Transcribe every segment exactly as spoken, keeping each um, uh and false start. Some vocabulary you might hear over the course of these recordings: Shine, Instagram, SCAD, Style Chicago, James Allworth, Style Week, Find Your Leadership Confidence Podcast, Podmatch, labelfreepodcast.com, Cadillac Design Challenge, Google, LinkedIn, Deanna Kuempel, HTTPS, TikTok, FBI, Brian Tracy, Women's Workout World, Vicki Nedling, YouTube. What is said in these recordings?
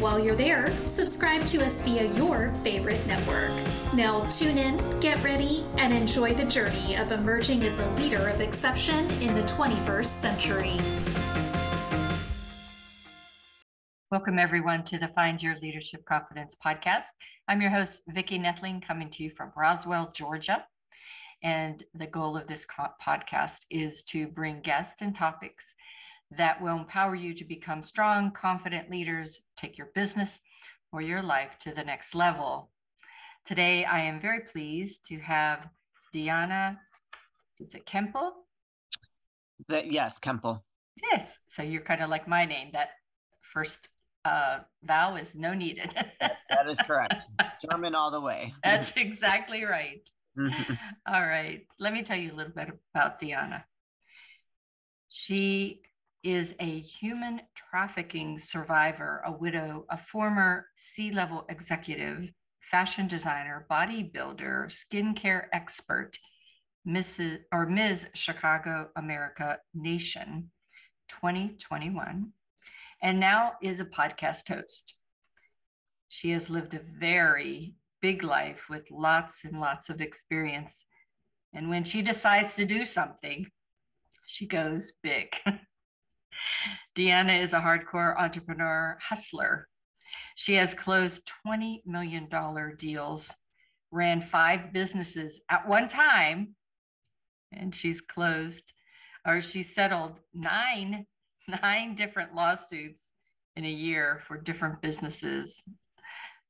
While you're there, subscribe to us via your favorite network. Now tune in, get ready, and enjoy the journey of emerging as a leader of exception in the twenty-first century. Welcome everyone to the Find Your Leadership Confidence Podcast. I'm your host, Vicki Nedling, coming to you from Roswell, Georgia. And the goal of this podcast is to bring guests and topics that will empower you to become strong, confident leaders, take your business or your life to the next level. Today, I am very pleased to have Deanna, is it Kuempel? The, yes, Kuempel. Yes, so you're kind of like my name. That first uh, vowel is no needed. that, that is correct. German all the way. That's exactly right. All right, let me tell you a little bit about Deanna. She is a human trafficking survivor, a widow, a former C-level executive, fashion designer, bodybuilder, skincare expert, Missus or Miz Chicago America Nation twenty twenty-one, and now is a podcast host. She has lived a very big life with lots and lots of experience. And when she decides to do something, she goes big. Deanna is a hardcore entrepreneur hustler. She has closed twenty million dollars deals, ran five businesses at one time, and she's closed or she settled nine, nine different lawsuits in a year for different businesses.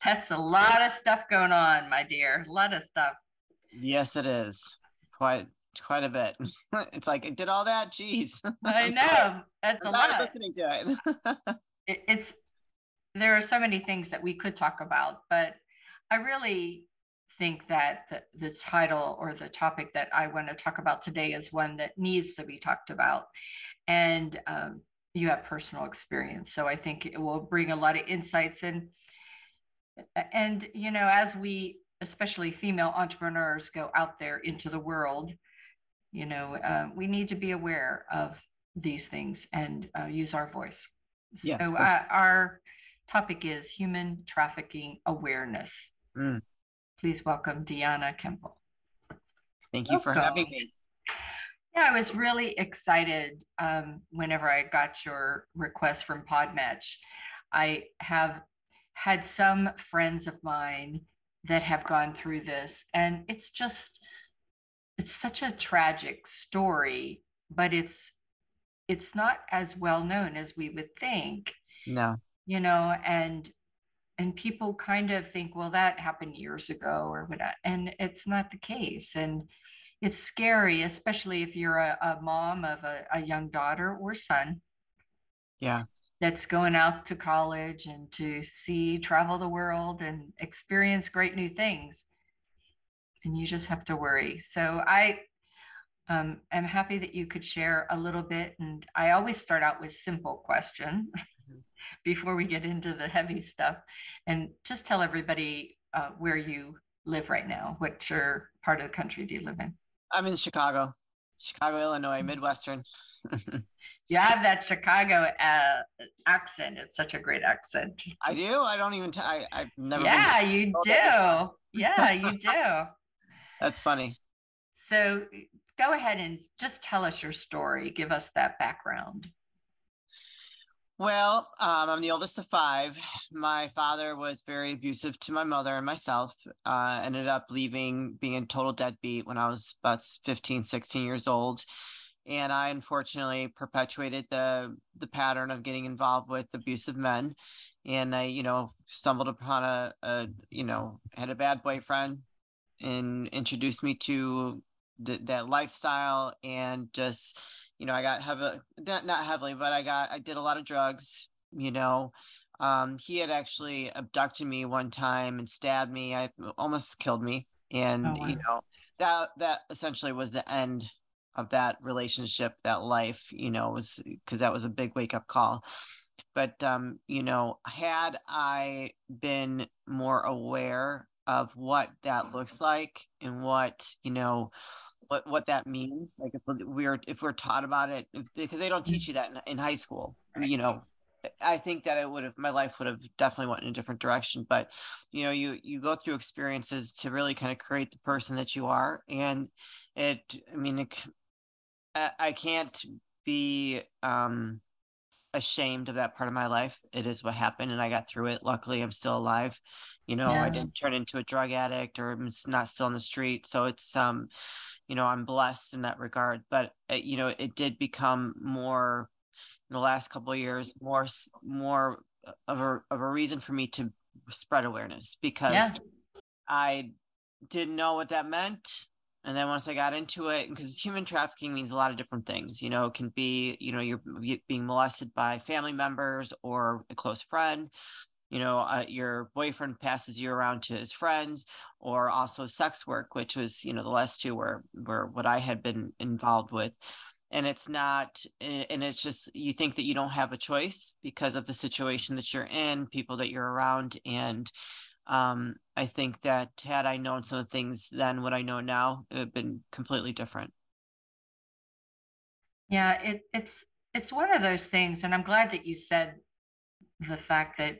That's a lot of stuff going on, my dear. A lot of stuff. Yes, it is. Quite. Quite a bit. It's like, I did all that. Geez. I know. That's a lot. Listening to it. it. It's, there are so many things that we could talk about, but I really think that the, the title or the topic that I want to talk about today is one that needs to be talked about. And um, you have personal experience. So I think it will bring a lot of insights and, and, you know, as we, especially female entrepreneurs, go out there into the world, You know, uh, we need to be aware of these things and uh, use our voice. Yes, so uh, our topic is human trafficking awareness. Mm. Please welcome Deanna Kuempel. Thank you welcome. for having me. Yeah, I was really excited um, whenever I got your request from Podmatch. I have had some friends of mine that have gone through this, and it's just it's such a tragic story, but it's it's not as well known as we would think. No. You know, and and people kind of think, well, that happened years ago or whatever, and it's not the case. And it's scary, especially if you're a, a mom of a, a young daughter or son. Yeah. That's going out to college and to see, travel the world and experience great new things. And you just have to worry. So I um, am happy that you could share a little bit. And I always start out with simple question mm-hmm. before we get into the heavy stuff. And just tell everybody uh, where you live right now. What your part of the country do you live in? I'm in Chicago, Chicago, Illinois, Midwestern. You have that Chicago uh, accent. It's such a great accent. I do. I don't even. T- I I've never. Yeah, been you do. Yeah, you do. That's funny. So go ahead and just tell us your story. Give us that background. Well, um, I'm the oldest of five. My father was very abusive to my mother and myself. Uh, ended up leaving, being a total deadbeat when I was about fifteen, sixteen years old. And I unfortunately perpetuated the the pattern of getting involved with abusive men. And I, you know, stumbled upon a, a you know, had a bad boyfriend and introduced me to th- that lifestyle. And just, you know, I got heavy, not heavily, but I got, I did a lot of drugs, you know, Um, he had actually abducted me one time and stabbed me. I almost killed me. And, oh, wow. you know, that, that essentially was the end of that relationship, that life, you know, was because that was a big wake up call. But, um, you know, had I been more aware of what that looks like and what, you know, what, what that means, like if we're, if we're taught about it, because they don't teach you that in, in high school, you know, I think that it would have, my life would have definitely went in a different direction. But, you know, you, you go through experiences to really kind of create the person that you are. And it, I mean, it, I, I can't be, um, ashamed of that part of my life. It is what happened, and I got through it. Luckily, I'm still alive. You know, yeah. I didn't turn into a drug addict, or I'm not still on the street. So it's, um, you know, I'm blessed in that regard. But it, you know, it did become more in the last couple of years, more, more of a of a reason for me to spread awareness, because yeah. I didn't know what that meant. And then once I got into it, because human trafficking means a lot of different things, you know, it can be, you know, you're being molested by family members or a close friend, you know, uh, your boyfriend passes you around to his friends, or also sex work, which was, you know, the last two were, were what I had been involved with. And it's not, and it's just, you think that you don't have a choice because of the situation that you're in, people that you're around. And um I think that had I known some of the things then, what I know now, it would have been completely different. Yeah, it, it's it's one of those things, and I'm glad that you said the fact that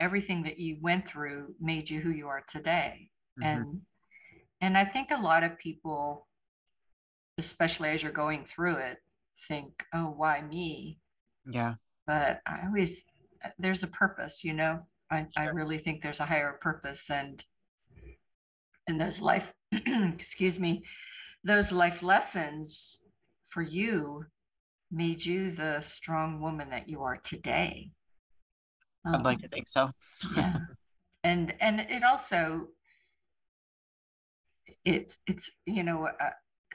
everything that you went through made you who you are today. Mm-hmm. And and I think a lot of people, especially as you're going through it, think, "Oh, why me?" Yeah. But I always there's a purpose, you know. I, I really think there's a higher purpose, and and those life, excuse me, those life lessons for you made you the strong woman that you are today. Um, I'd like to think so. yeah, and and it also it's it's you know uh,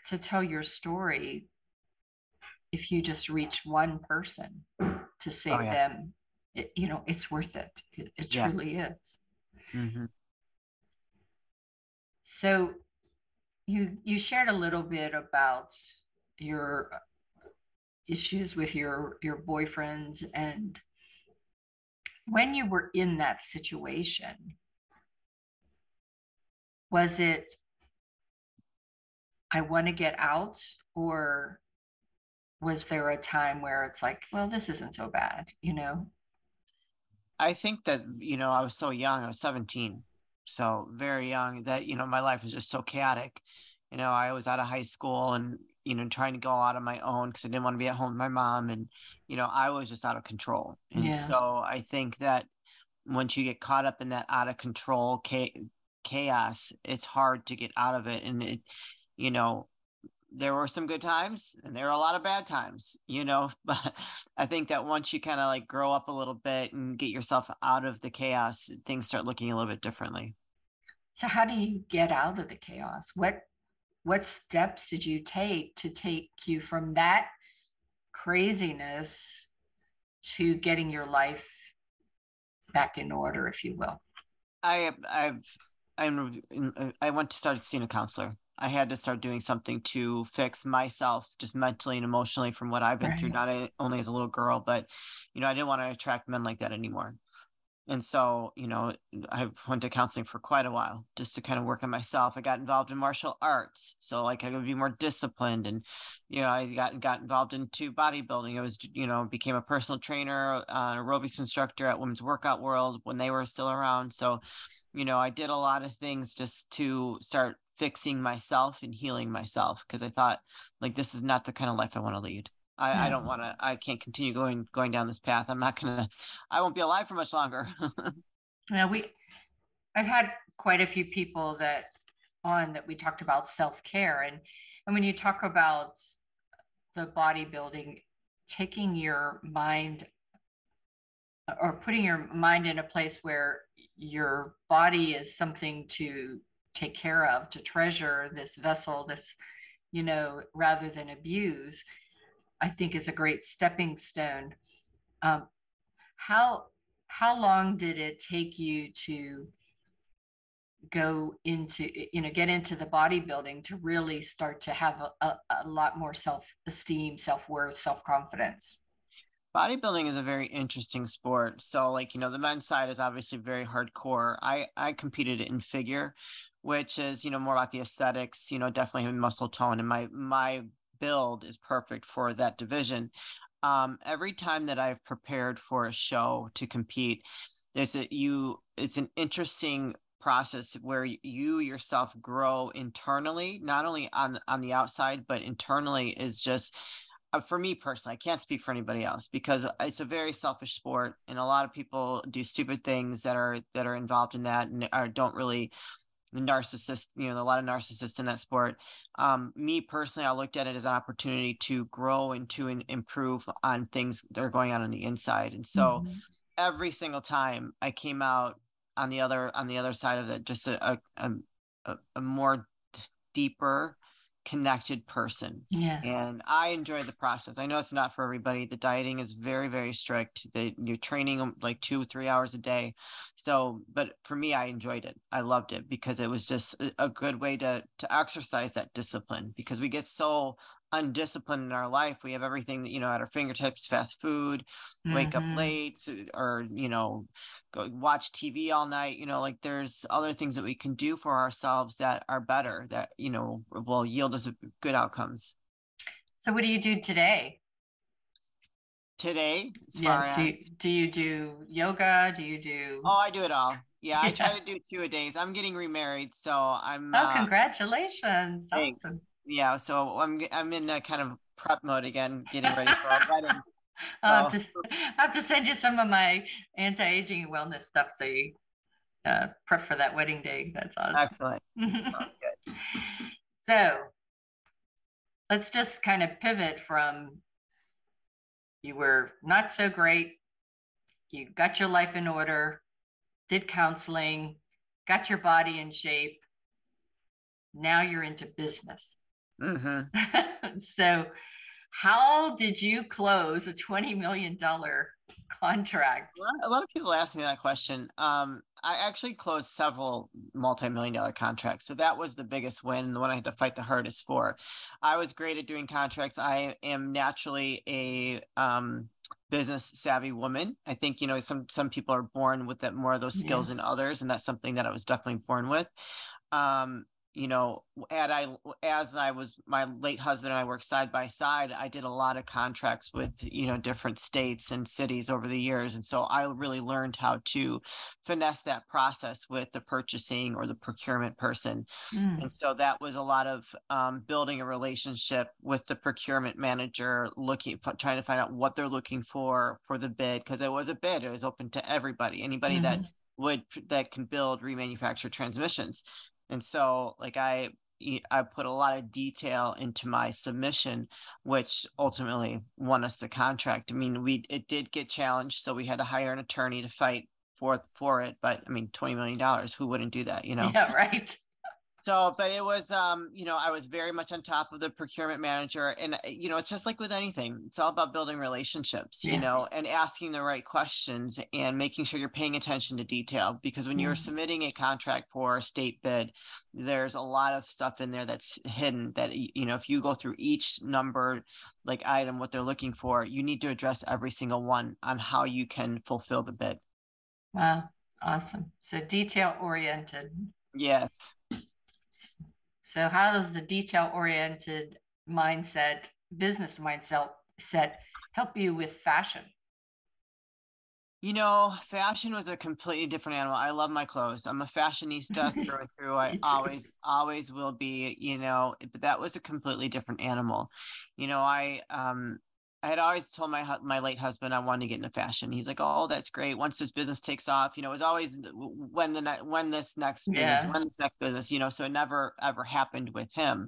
to tell your story. If you just reach one person to save oh, yeah. them. It, you know, it's worth it. It, it yeah. truly is. Mm-hmm. So you you shared a little bit about your issues with your, your boyfriend. And when you were in that situation, was it, I want to get out, or was there a time where it's like, well, this isn't so bad, you know? I think that, you know, I was so young, I was seventeen. So very young that, you know, my life was just so chaotic. You know, I was out of high school and, you know, trying to go out on my own because I didn't want to be at home with my mom. And, you know, I was just out of control. And yeah. so I think that once you get caught up in that out of control chaos, it's hard to get out of it. And it, you know, there were some good times and there were a lot of bad times, you know, but I think that once you kind of like grow up a little bit and get yourself out of the chaos, things start looking a little bit differently. So how do you get out of the chaos? What, what steps did you take to take you from that craziness to getting your life back in order, if you will? I, I've, I'm, I went to start seeing a counselor. I had to start doing something to fix myself just mentally and emotionally from what I've been right. through, not only as a little girl, but, you know, I didn't want to attract men like that anymore. And so, you know, I went to counseling for quite a while just to kind of work on myself. I got involved in martial arts. So like I would be more disciplined, and, you know, I got, got involved into bodybuilding. I was, you know, became a personal trainer, uh, aerobics instructor at Women's Workout World when they were still around. So, you know, I did a lot of things just to start fixing myself and healing myself, because I thought, like, this is not the kind of life I want to lead. I, mm. I don't want to, I can't continue going going down this path. I'm not going to, I won't be alive for much longer. Now we, I've had quite a few people that on that we talked about self-care. And, and when you talk about the bodybuilding, taking your mind or putting your mind in a place where your body is something to take care of, to treasure this vessel, this, you know, rather than abuse, I think is a great stepping stone. Um, how, how long did it take you to go into, you know, get into the bodybuilding to really start to have a, a, a lot more self-esteem, self-worth, self-confidence? Bodybuilding is a very interesting sport. So like, you know, the men's side is obviously very hardcore. I, I competed in figure, which is, you know, more about the aesthetics, you know, definitely having muscle tone. And my, my build is perfect for that division. Um, every time that I've prepared for a show to compete, there's a, you, it's an interesting process where you yourself grow internally, not only on, on the outside, but internally is just, for me personally, I can't speak for anybody else because it's a very selfish sport. And a lot of people do stupid things that are, that are involved in that and are, don't really narcissist, you know, a lot of narcissists in that sport. Um, me personally, I looked at it as an opportunity to grow and to in, improve on things that are going on on the inside. And so mm-hmm. every single time I came out on the other, on the other side of it, just a, a, a, a more d- deeper connected person. Yeah. And I enjoy the process. I know it's not for everybody. The dieting is very, very strict. They, you're training like two, three hours a day. So, but for me, I enjoyed it. I loved it because it was just a good way to, to exercise that discipline because we get so undisciplined in our life. We have everything, you know, at our fingertips, fast food, wake mm-hmm. up late, or, you know, go watch T V all night. You know, like there's other things that we can do for ourselves that are better, that, you know, will yield us good outcomes. So what do you do today? Today? As yeah, far do, as... do you do yoga? Do you do? Oh, I do it all. Yeah, yeah. I try to do two a days. I'm getting remarried, so I'm. Oh, uh, congratulations. Thanks. Awesome. Yeah, so I'm I'm in that kind of prep mode again, getting ready for our wedding. I'll, so. I'll have to send you some of my anti-aging and wellness stuff so you uh, prep for that wedding day. That's awesome. Excellent. Sounds good. So let's just kind of pivot from you were not so great, you got your life in order, did counseling, got your body in shape. Now you're into business. Mm-hmm. So how did you close a twenty million dollars contract? A lot, a lot of people ask me that question. Um, I actually closed several multi-million dollar contracts. So that was the biggest win, the one I had to fight the hardest for. I was great at doing contracts. I am naturally a um, business savvy woman. I think, you know, some some people are born with that more of those skills yeah. than others. And that's something that I was definitely born with. Um, you know, and I, as I was, my late husband and I worked side by side, I did a lot of contracts with, you know, different states and cities over the years. And so I really learned how to finesse that process with the purchasing or the procurement person. Mm. And so that was a lot of um, building a relationship with the procurement manager, looking, trying to find out what they're looking for, for the bid. Cause it was a bid. It was open to everybody, anybody mm-hmm. that would, that can build, remanufacture transmissions. And so like I, I put a lot of detail into my submission, which ultimately won us the contract. I mean, we, it did get challenged. So we had to hire an attorney to fight for, for it, but I mean, twenty million dollars, who wouldn't do that, you know? Yeah, right. So, but it was, um, you know, I was very much on top of the procurement manager and, you know, it's just like with anything, it's all about building relationships, yeah. you know, and asking the right questions and making sure you're paying attention to detail, because when mm-hmm. you're submitting a contract for a state bid, there's a lot of stuff in there that's hidden that, you know, if you go through each number, like item, what they're looking for, you need to address every single one on how you can fulfill the bid. Wow. Awesome. So detail oriented. Yes. So how does the detail-oriented mindset, business mindset set help you with fashion? You know, fashion was a completely different animal. I love my clothes. I'm a fashionista through and through. I always, always will be, you know, but that was a completely different animal. You know, I, um, I had always told my my late husband I wanted to get into fashion. He's like, "Oh, that's great. Once this business takes off, you know, it's always when the ne- when this next business, yeah. when this next business, you know." So it never ever happened with him.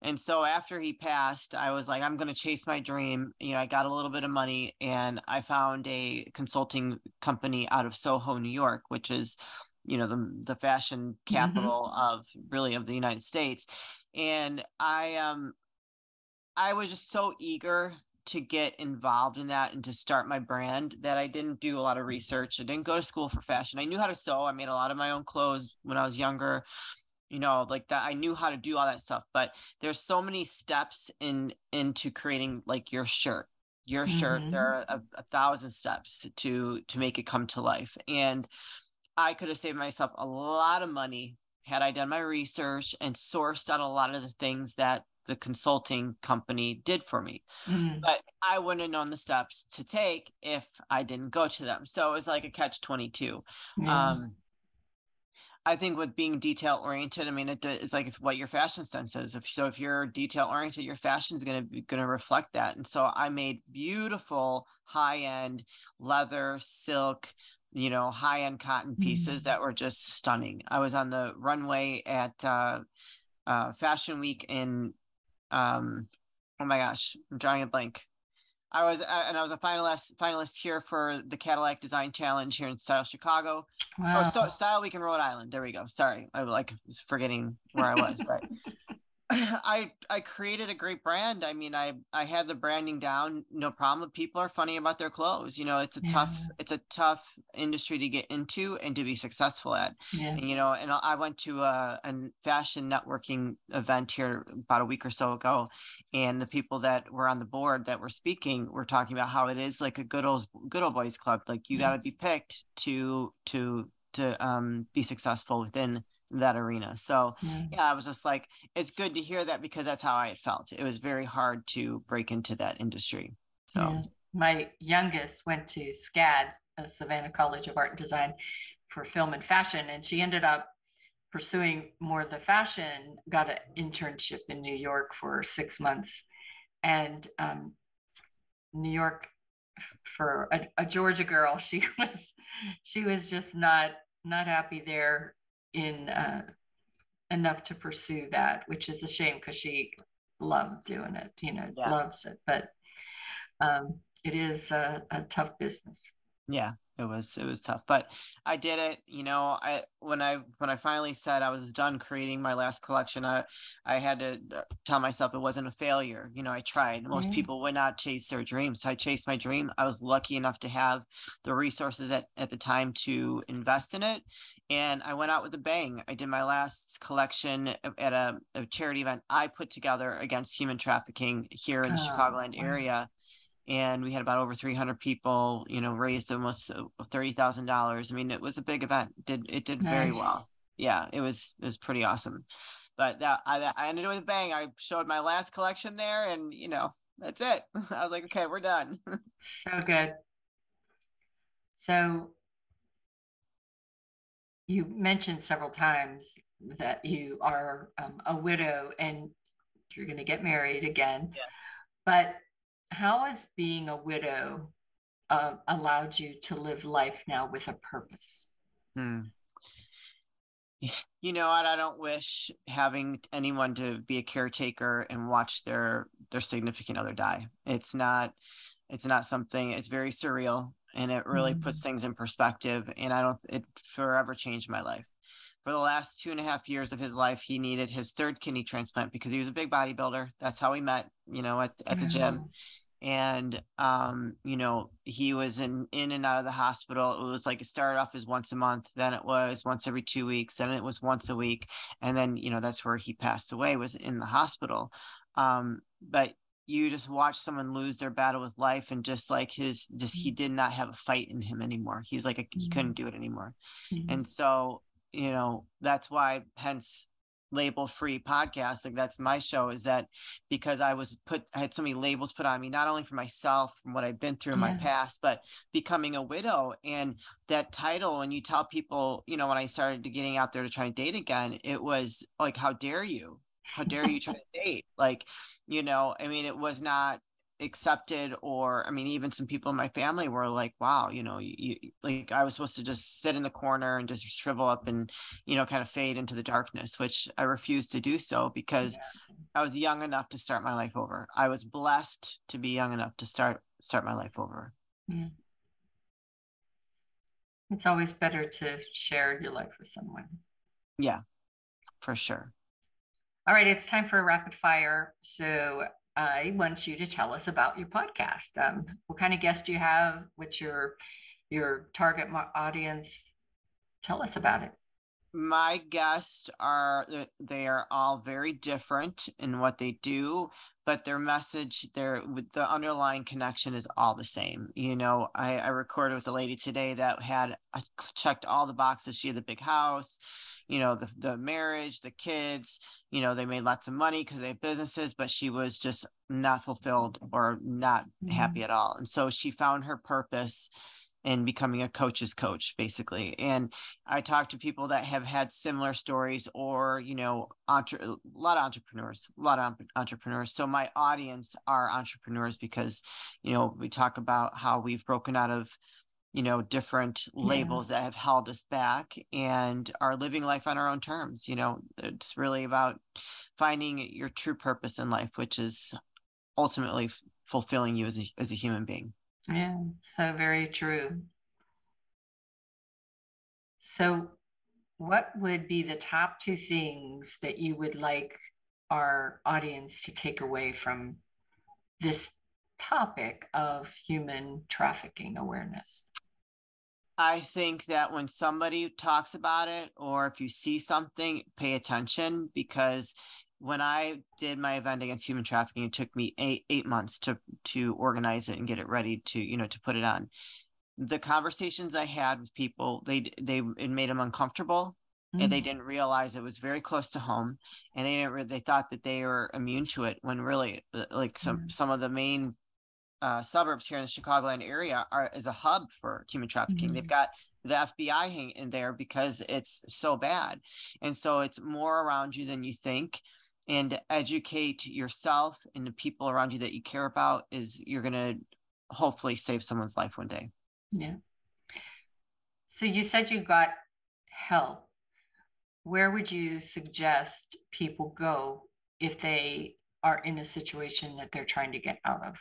And so after he passed, I was like, "I'm going to chase my dream." You know, I got a little bit of money, and I found a consulting company out of Soho, New York, which is, you know, the the fashion capital mm-hmm. of really of the United States. And I um I was just so eager to get involved in that and to start my brand that I didn't do a lot of research. I didn't go to school for fashion. I knew how to sew. I made a lot of my own clothes when I was younger, you know, like that. I knew how to do all that stuff, but there's so many steps in, into creating like your shirt, your mm-hmm. shirt. There are a, a thousand steps to, to make it come to life. And I could have saved myself a lot of money had I done my research and sourced out a lot of the things that the consulting company did for me. Mm-hmm. But I wouldn't have known the steps to take if I didn't go to them. So it was like a catch twenty-two. Mm-hmm. Um, I think with being detail oriented, I mean, it, it's like if, what your fashion sense is. If, so if you're detail oriented, your fashion is going to going to reflect that. And so I made beautiful high end leather, silk, you know, high end cotton pieces mm-hmm. that were just stunning. I was on the runway at uh, uh, Fashion Week in. Um, oh my gosh, I'm drawing a blank. I was, I, and I was a finalist finalist here for the Cadillac Design Challenge here in Style Chicago. Wow. Oh, so, Style Week in Rhode Island. There we go. Sorry, I like was forgetting where I was, but I I created a great brand. I mean, I I had the branding down, no problem. People are funny about their clothes. You know, it's a yeah. tough it's a tough industry to get into and to be successful at. Yeah. And, you know, and I went to a, a fashion networking event here about a week or so ago, and the people that were on the board that were speaking were talking about how it is like a good old good old boys club. Like you yeah. got to be picked to to to um be successful within that arena. So yeah. yeah, I was just like, it's good to hear that because that's how I felt. It was very hard to break into that industry. So yeah. my youngest went to SCAD, Savannah College of Art and Design, for film and fashion. And she ended up pursuing more of the fashion, got an internship in New York for six months. And um, New York for a, a Georgia girl, she was, she was just not, not happy there in uh, enough to pursue that, which is a shame because she loved doing it, you know, yeah. loves it, but um, it is a, a tough business. Yeah, it was, it was tough, but I did it. You know, I, when I, when I finally said I was done creating my last collection, I, I had to tell myself it wasn't a failure. You know, I tried. Most mm-hmm. people would not chase their dreams. So I chased my dream. I was lucky enough to have the resources at, at the time to invest in it. And I went out with a bang. I did my last collection at a, a charity event I put together against human trafficking here in the oh, Chicagoland wow. area. And we had about over three hundred people, you know, raised almost thirty thousand dollars. I mean, it was a big event. Did It did nice. Very well. Yeah, it was it was pretty awesome. But that I, I ended it with a bang. I showed my last collection there and, you know, that's it. I was like, okay, we're done. So good. So you mentioned several times that you are um, a widow and you're going to get married again. Yes. But how has being a widow uh, allowed you to live life now with a purpose? Hmm. You know, I don't wish having anyone to be a caretaker and watch their their significant other die. It's not, it's not something, it's very surreal. And it really mm-hmm. puts things in perspective. And I don't, it forever changed my life. For the last two and a half years of his life, he needed his third kidney transplant because he was a big bodybuilder. That's how we met, you know, at, at the mm-hmm. gym. And, um, you know, he was in, in and out of the hospital. It was like, it started off as once a month, then it was once every two weeks, then it was once a week. And then, you know, that's where he passed away, was in the hospital. Um, but you just watch someone lose their battle with life and just like his, just, he did not have a fight in him anymore. He's like, a, mm-hmm. he couldn't do it anymore. Mm-hmm. And so, you know, that's why hence Label Free Podcast, like that's my show, is that because I was put, I had so many labels put on me, not only for myself, from what I've been through in yeah. my past, but becoming a widow. And that title, when you tell people, you know, when I started getting out there to try and date again, it was like, how dare you? How dare you try to date? Like, you know, I mean, it was not accepted or, I mean, even some people in my family were like, wow, you know, you, like I was supposed to just sit in the corner and just shrivel up and, you know, kind of fade into the darkness, which I refused to do so because I was young enough to start my life over. I was blessed to be young enough to start, start my life over. Yeah. It's always better to share your life with someone. Yeah, for sure. All right, it's time for a rapid fire. So I want you to tell us about your podcast. Um, what kind of guests do you have? What's your your target audience? Tell us about it. My guests are, they are all very different in what they do, but their message, their the underlying connection is all the same. You know, I, I recorded with a lady today that had I checked all the boxes. She had the big house, you know, the, the marriage, the kids, you know, they made lots of money because they have businesses, but she was just not fulfilled or not mm-hmm. happy at all. And so she found her purpose in becoming a coach's coach, basically. And I talk to people that have had similar stories or, you know, entre- a lot of entrepreneurs, a lot of entrepreneurs. So my audience are entrepreneurs because, you know, we talk about how we've broken out of, you know, different labels yeah. that have held us back and are living life on our own terms. You know, it's really about finding your true purpose in life, which is ultimately fulfilling you as a, as a human being. Yeah. So very true. So what would be the top two things that you would like our audience to take away from this topic of human trafficking awareness? I think that when somebody talks about it, or if you see something, pay attention, because when I did my event against human trafficking, it took me eight, eight months to, to organize it and get it ready to, you know, to put it on. The conversations I had with people, they, they, it made them uncomfortable mm-hmm. and they didn't realize it was very close to home, and they didn't, they thought that they were immune to it when really like some, mm-hmm. some of the main uh, suburbs here in the Chicagoland area are is a hub for human trafficking. Mm-hmm. They've got the F B I hang in there because it's so bad. And so it's more around you than you think. And to educate yourself and the people around you that you care about is you're going to hopefully save someone's life one day. Yeah. So you said you got help. Where would you suggest people go if they are in a situation that they're trying to get out of?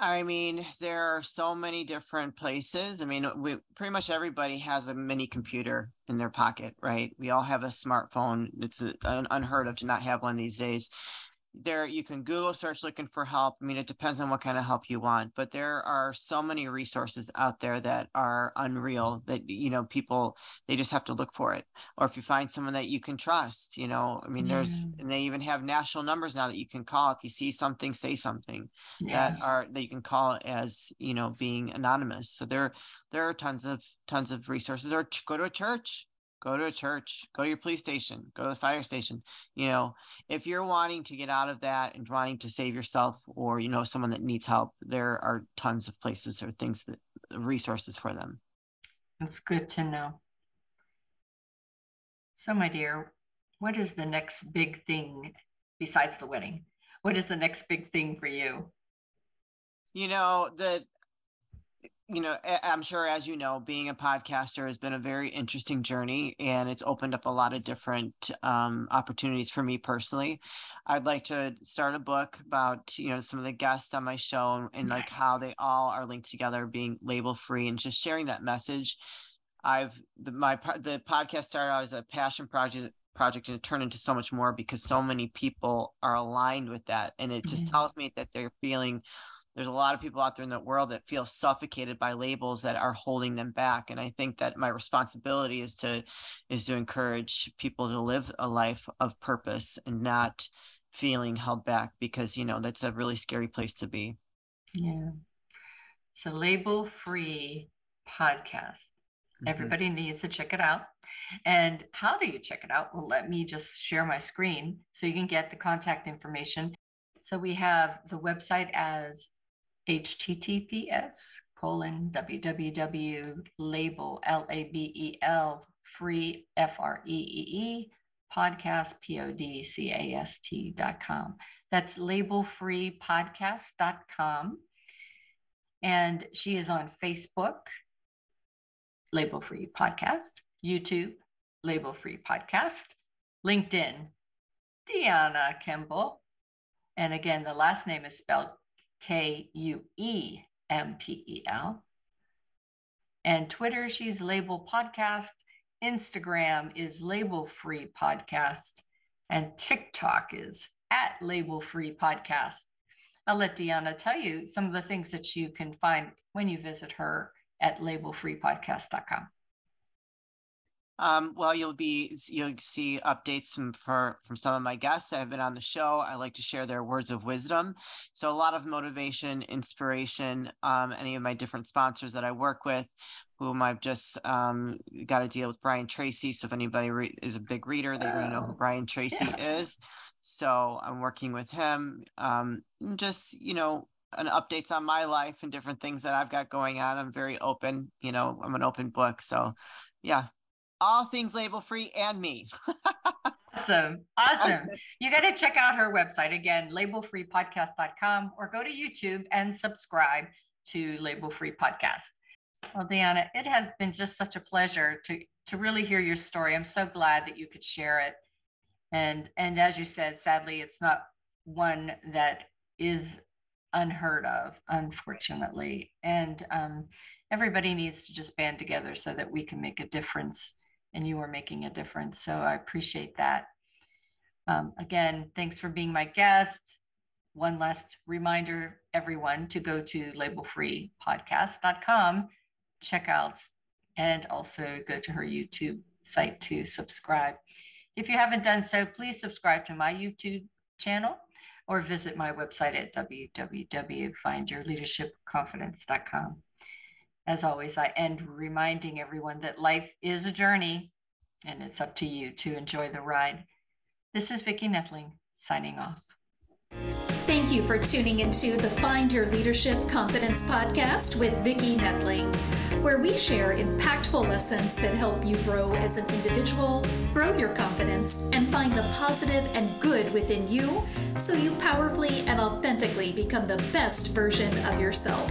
I mean, there are so many different places. I mean, we, pretty much everybody has a mini computer in their pocket, right? We all have a smartphone. It's a, un, unheard of to not have one these days. There, you can Google search looking for help. I mean, it depends on what kind of help you want, but there are so many resources out there that are unreal that, you know, people, they just have to look for it. Or if you find someone that you can trust, you know, I mean, yeah. there's, and they even have national numbers now that you can call. If you see something, say something yeah. that are, that you can call as, you know, being anonymous. So there, there are tons of, tons of resources. Or go to a church. Go to a church, go to your police station, go to the fire station. You know, if you're wanting to get out of that and wanting to save yourself or, you know, someone that needs help, there are tons of places or things that resources for them. That's good to know. So my dear, what is the next big thing besides the wedding? What is the next big thing for you? You know, the, You know, I'm sure, as you know, being a podcaster has been a very interesting journey, and it's opened up a lot of different um, opportunities for me personally. I'd like to start a book about, you know, some of the guests on my show and, and like how they all are linked together, being label free and just sharing that message. I've the, my the podcast started out as a passion project. project and it turned into so much more because so many people are aligned with that, and it just mm-hmm. tells me that they're feeling. There's a lot of people out there in the world that feel suffocated by labels that are holding them back. And I think that my responsibility is to, is to encourage people to live a life of purpose and not feeling held back because, you know, that's a really scary place to be. Yeah. It's a label-free podcast. Mm-hmm. Everybody needs to check it out. And how do you check it out? Well, let me just share my screen so you can get the contact information. So we have the website as H T T P S colon www label L A B E L free F R E E E podcast P O D C A S T dot com. That's label free podcast dot com. And she is on Facebook, Label Free Podcast, YouTube, Label Free Podcast, LinkedIn, Deanna Kuempel. And again, the last name is spelled K U E M P E L. And Twitter, she's Label Podcast. Instagram is Label Free Podcast. And TikTok is at Label Free Podcast. I'll let Deanna tell you some of the things that you can find when you visit her at label free podcast dot com. Um, well, you'll be you'll see updates from for, from some of my guests that have been on the show. I like to share their words of wisdom, so a lot of motivation, inspiration. Um, any of my different sponsors that I work with, whom I've just um, got a deal with Brian Tracy. So if anybody re- is a big reader, they already know who Brian Tracy yeah. is. So I'm working with him. Um, just you know, and updates on my life and different things that I've got going on. I'm very open. You know, I'm an open book. So yeah. All things label free and me. Awesome. Awesome. You got to check out her website again, label free podcast dot com, or go to YouTube and subscribe to Label Free Podcast. Well, Deanna, it has been just such a pleasure to, to really hear your story. I'm so glad that you could share it. And, and as you said, sadly, it's not one that is unheard of, unfortunately. And um, everybody needs to just band together so that we can make a difference. And you are making a difference. So I appreciate that. Um, again, thanks for being my guest. One last reminder, everyone, to go to label free podcast dot com, check out, and also go to her YouTube site to subscribe. If you haven't done so, please subscribe to my YouTube channel or visit my website at w w w dot find your leadership confidence dot com. As always, I end reminding everyone that life is a journey and it's up to you to enjoy the ride. This is Vicki Nedling signing off. Thank you for tuning into the Find Your Leadership Confidence Podcast with Vicki Nedling, where we share impactful lessons that help you grow as an individual, grow your confidence, and find the positive and good within you so you powerfully and authentically become the best version of yourself.